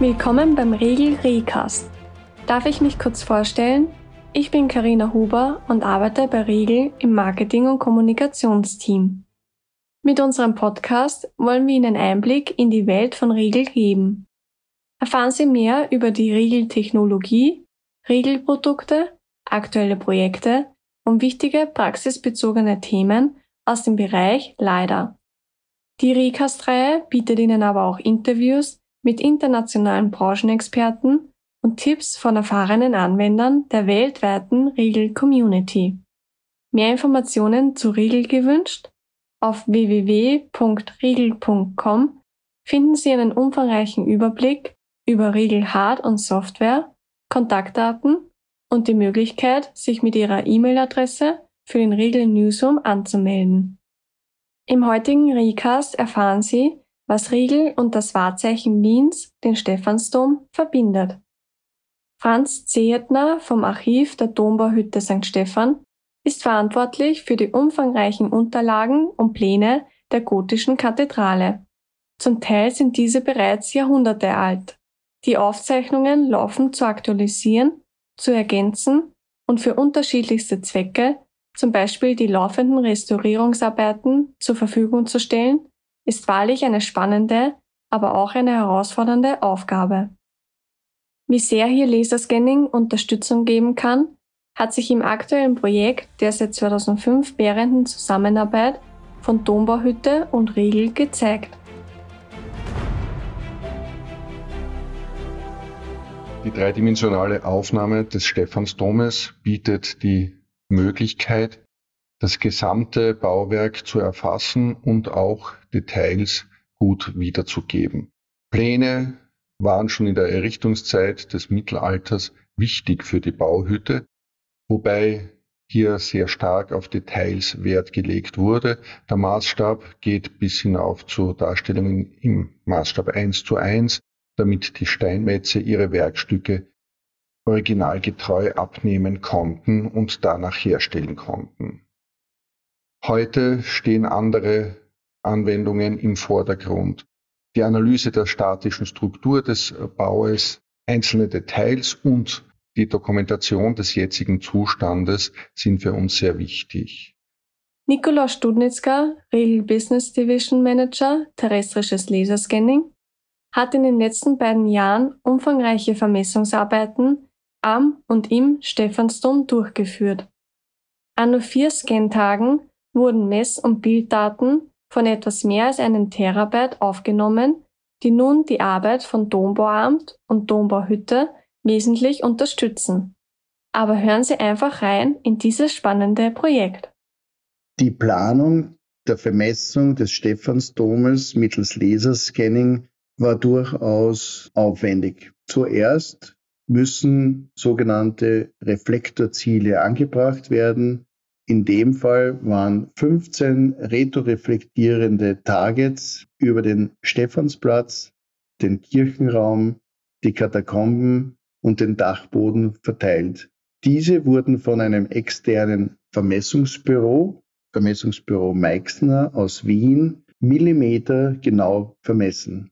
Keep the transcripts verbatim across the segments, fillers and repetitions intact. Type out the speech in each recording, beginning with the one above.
Willkommen beim Riegl RiCAST. Darf ich mich kurz vorstellen? Ich bin Carina Huber und arbeite bei Riegl im Marketing- und Kommunikationsteam. Mit unserem Podcast wollen wir Ihnen Einblick in die Welt von Riegl geben. Erfahren Sie mehr über die Riegl-Technologie, Riegl-Produkte, aktuelle Projekte und wichtige praxisbezogene Themen aus dem Bereich LiDAR. Die RiCAST-Reihe bietet Ihnen aber auch Interviews mit internationalen Branchenexperten und Tipps von erfahrenen Anwendern der weltweiten Riegl-Community. Mehr Informationen zu Riegl gewünscht? Auf w w w punkt riegl punkt com finden Sie einen umfangreichen Überblick über Riegl Hard- und Software, Kontaktdaten und die Möglichkeit, sich mit Ihrer E-Mail-Adresse für den Riegl Newsroom anzumelden. Im heutigen RiCAST erfahren Sie, was Riegl und das Wahrzeichen Wiens, den Stephansdom, verbindet. Franz Zehetner vom Archiv der Dombauhütte Sankt Stephan ist verantwortlich für die umfangreichen Unterlagen und Pläne der gotischen Kathedrale. Zum Teil sind diese bereits Jahrhunderte alt. Die Aufzeichnungen laufend zu aktualisieren, zu ergänzen und für unterschiedlichste Zwecke, zum Beispiel die laufenden Restaurierungsarbeiten, zur Verfügung zu stellen, ist wahrlich eine spannende, aber auch eine herausfordernde Aufgabe. Wie sehr hier Laserscanning Unterstützung geben kann, hat sich im aktuellen Projekt der seit zweitausendfünf währenden Zusammenarbeit von Dombauhütte und Riegl gezeigt. Die dreidimensionale Aufnahme des Stephansdomes bietet die Möglichkeit, das gesamte Bauwerk zu erfassen und auch Details gut wiederzugeben. Pläne waren schon in der Errichtungszeit des Mittelalters wichtig für die Bauhütte, wobei hier sehr stark auf Details Wert gelegt wurde. Der Maßstab geht bis hinauf zu Darstellungen im Maßstab eins zu eins, damit die Steinmetze ihre Werkstücke originalgetreu abnehmen konnten und danach herstellen konnten. Heute stehen andere Anwendungen im Vordergrund. Die Analyse der statischen Struktur des Baues, einzelne Details und die Dokumentation des jetzigen Zustandes sind für uns sehr wichtig. Nikolaus Studnicka, Riegl Business Division Manager, terrestrisches Laserscanning, hat in den letzten beiden Jahren umfangreiche Vermessungsarbeiten am und im Stephansdom durchgeführt. An nur vier Scantagen wurden Mess- und Bilddaten von etwas mehr als einem Terabyte aufgenommen, die nun die Arbeit von Dombauamt und Dombauhütte wesentlich unterstützen. Aber hören Sie einfach rein in dieses spannende Projekt. Die Planung der Vermessung des Stephansdomes mittels Laserscanning war durchaus aufwendig. Zuerst müssen sogenannte Reflektorziele angebracht werden. In dem Fall waren fünfzehn retroreflektierende Targets über den Stephansplatz, den Kirchenraum, die Katakomben und den Dachboden verteilt. Diese wurden von einem externen Vermessungsbüro, Vermessungsbüro Meixner aus Wien, millimetergenau vermessen.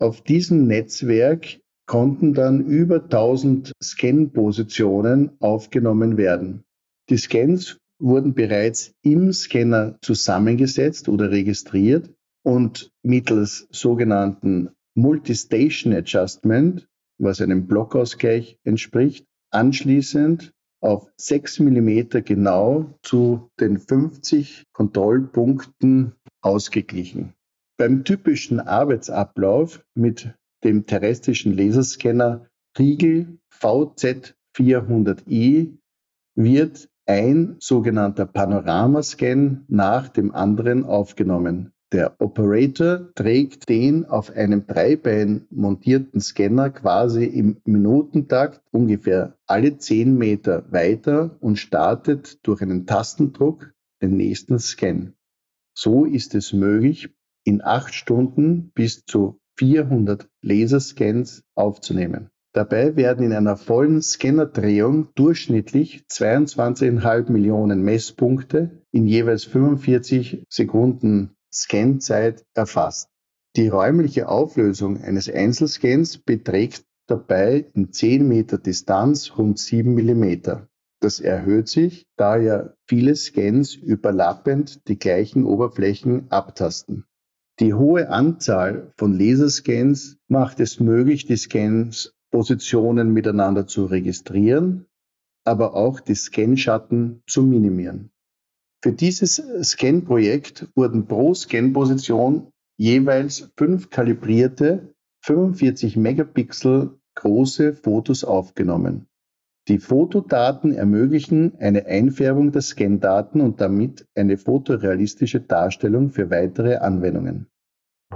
Auf diesem Netzwerk konnten dann über tausend Scan-Positionen aufgenommen werden. Die Scans wurden bereits im Scanner zusammengesetzt oder registriert und mittels sogenannten Multistation Adjustment, was einem Blockausgleich entspricht, anschließend auf sechs Millimeter genau zu den fünfzig Kontrollpunkten ausgeglichen. Beim typischen Arbeitsablauf mit dem terrestrischen Laserscanner Riegl V Z vierhundert i wird ein sogenannter Panoramascan nach dem anderen aufgenommen. Der Operator trägt den auf einem Dreibein montierten Scanner quasi im Minutentakt ungefähr alle zehn Meter weiter und startet durch einen Tastendruck den nächsten Scan. So ist es möglich, in acht Stunden bis zu vierhundert Laserscans aufzunehmen. Dabei werden in einer vollen Scannerdrehung durchschnittlich zweiundzwanzig Komma fünf Millionen Messpunkte in jeweils fünfundvierzig Sekunden Scanzeit erfasst. Die räumliche Auflösung eines Einzelscans beträgt dabei in zehn Meter Distanz rund sieben Millimeter. Das erhöht sich, da ja viele Scans überlappend die gleichen Oberflächen abtasten. Die hohe Anzahl von Laserscans macht es möglich, die Scans Positionen miteinander zu registrieren, aber auch die Scanschatten zu minimieren. Für dieses Scan-Projekt wurden pro Scan-Position jeweils fünf kalibrierte, fünfundvierzig Megapixel große Fotos aufgenommen. Die Fotodaten ermöglichen eine Einfärbung der Scandaten und damit eine fotorealistische Darstellung für weitere Anwendungen.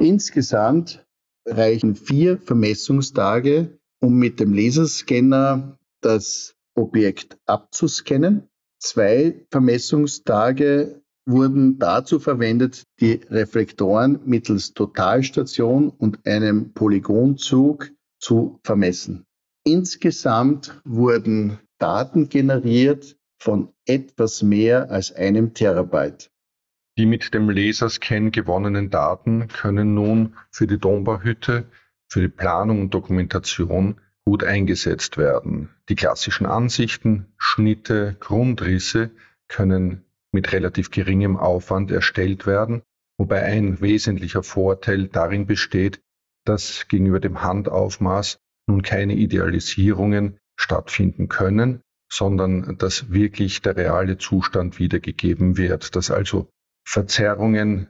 Insgesamt reichen vier Vermessungstage, um mit dem Laserscanner das Objekt abzuscannen. Zwei Vermessungstage wurden dazu verwendet, die Reflektoren mittels Totalstation und einem Polygonzug zu vermessen. Insgesamt wurden Daten generiert von etwas mehr als einem Terabyte. Die mit dem Laserscan gewonnenen Daten können nun für die Dombauhütte, für die Planung und Dokumentation gut eingesetzt werden. Die klassischen Ansichten, Schnitte, Grundrisse können mit relativ geringem Aufwand erstellt werden, wobei ein wesentlicher Vorteil darin besteht, dass gegenüber dem Handaufmaß nun keine Idealisierungen stattfinden können, sondern dass wirklich der reale Zustand wiedergegeben wird, dass also Verzerrungen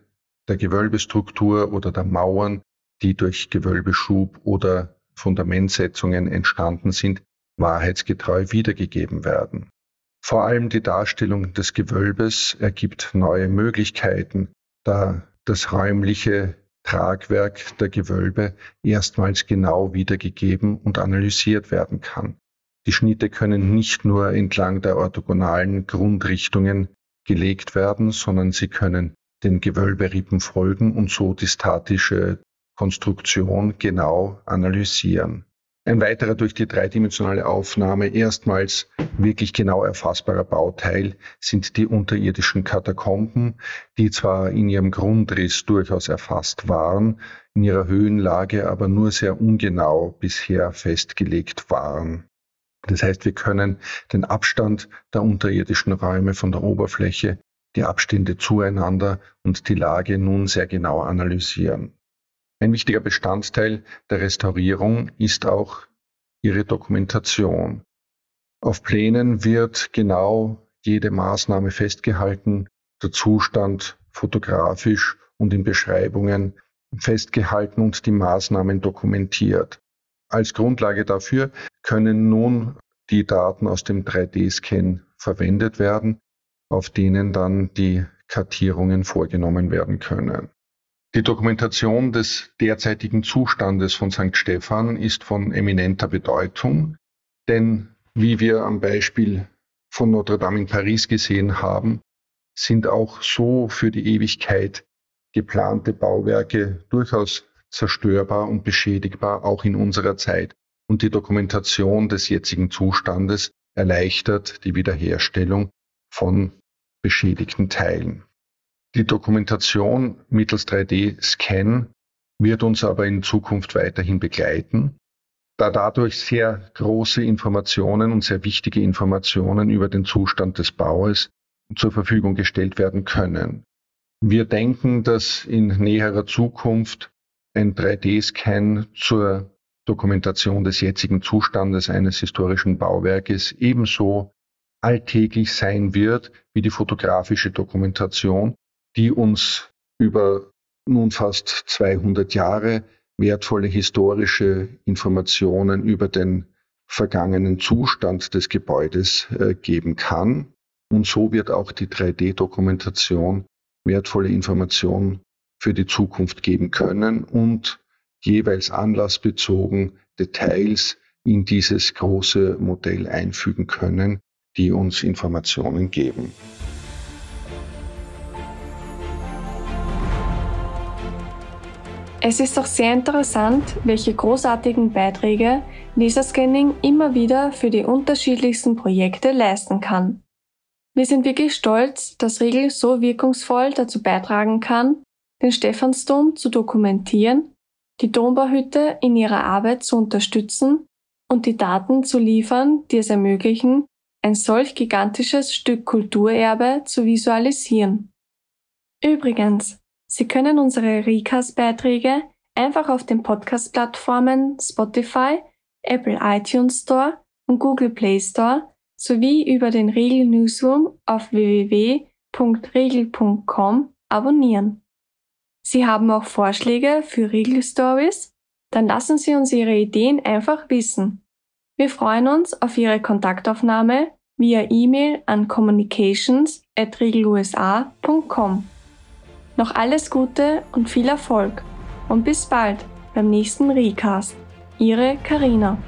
der Gewölbestruktur oder der Mauern, die durch Gewölbeschub oder Fundamentsetzungen entstanden sind, wahrheitsgetreu wiedergegeben werden. Vor allem die Darstellung des Gewölbes ergibt neue Möglichkeiten, da das räumliche Tragwerk der Gewölbe erstmals genau wiedergegeben und analysiert werden kann. Die Schnitte können nicht nur entlang der orthogonalen Grundrichtungen gelegt werden, sondern sie können den Gewölberippen folgen und so die statische Konstruktion genau analysieren. Ein weiterer durch die dreidimensionale Aufnahme erstmals wirklich genau erfassbarer Bauteil sind die unterirdischen Katakomben, die zwar in ihrem Grundriss durchaus erfasst waren, in ihrer Höhenlage aber nur sehr ungenau bisher festgelegt waren. Das heißt, wir können den Abstand der unterirdischen Räume von der Oberfläche, die Abstände zueinander und die Lage nun sehr genau analysieren. Ein wichtiger Bestandteil der Restaurierung ist auch ihre Dokumentation. Auf Plänen wird genau jede Maßnahme festgehalten, der Zustand fotografisch und in Beschreibungen festgehalten und die Maßnahmen dokumentiert. Als Grundlage dafür können nun die Daten aus dem drei D Scan verwendet werden, auf denen dann die Kartierungen vorgenommen werden können. Die Dokumentation des derzeitigen Zustandes von Sankt Stephan ist von eminenter Bedeutung, denn wie wir am Beispiel von Notre Dame in Paris gesehen haben, sind auch so für die Ewigkeit geplante Bauwerke durchaus zerstörbar und beschädigbar, auch in unserer Zeit. Und die Dokumentation des jetzigen Zustandes erleichtert die Wiederherstellung von beschädigten Teilen. Die Dokumentation mittels drei D Scan wird uns aber in Zukunft weiterhin begleiten, da dadurch sehr große Informationen und sehr wichtige Informationen über den Zustand des Baues zur Verfügung gestellt werden können. Wir denken, dass in näherer Zukunft ein drei D Scan zur Dokumentation des jetzigen Zustandes eines historischen Bauwerkes ebenso alltäglich sein wird wie die fotografische Dokumentation, die uns über nun fast zweihundert Jahre wertvolle historische Informationen über den vergangenen Zustand des Gebäudes geben kann. Und so wird auch die drei D Dokumentation wertvolle Informationen für die Zukunft geben können und jeweils anlassbezogen Details in dieses große Modell einfügen können, die uns Informationen geben. Es ist auch sehr interessant, welche großartigen Beiträge Laserscanning immer wieder für die unterschiedlichsten Projekte leisten kann. Wir sind wirklich stolz, dass Riegl so wirkungsvoll dazu beitragen kann, den Stephansdom zu dokumentieren, die Dombauhütte in ihrer Arbeit zu unterstützen und die Daten zu liefern, die es ermöglichen, ein solch gigantisches Stück Kulturerbe zu visualisieren. Übrigens, Sie können unsere RiCAST-Beiträge einfach auf den Podcast-Plattformen Spotify, Apple iTunes Store und Google Play Store sowie über den Riegl Newsroom auf w w w punkt riegl punkt com abonnieren. Sie haben auch Vorschläge für Riegl Stories? Dann lassen Sie uns Ihre Ideen einfach wissen. Wir freuen uns auf Ihre Kontaktaufnahme via E-Mail an communications at riegl u s a punkt com. Noch alles Gute und viel Erfolg und bis bald beim nächsten RiCAST. Ihre Carina.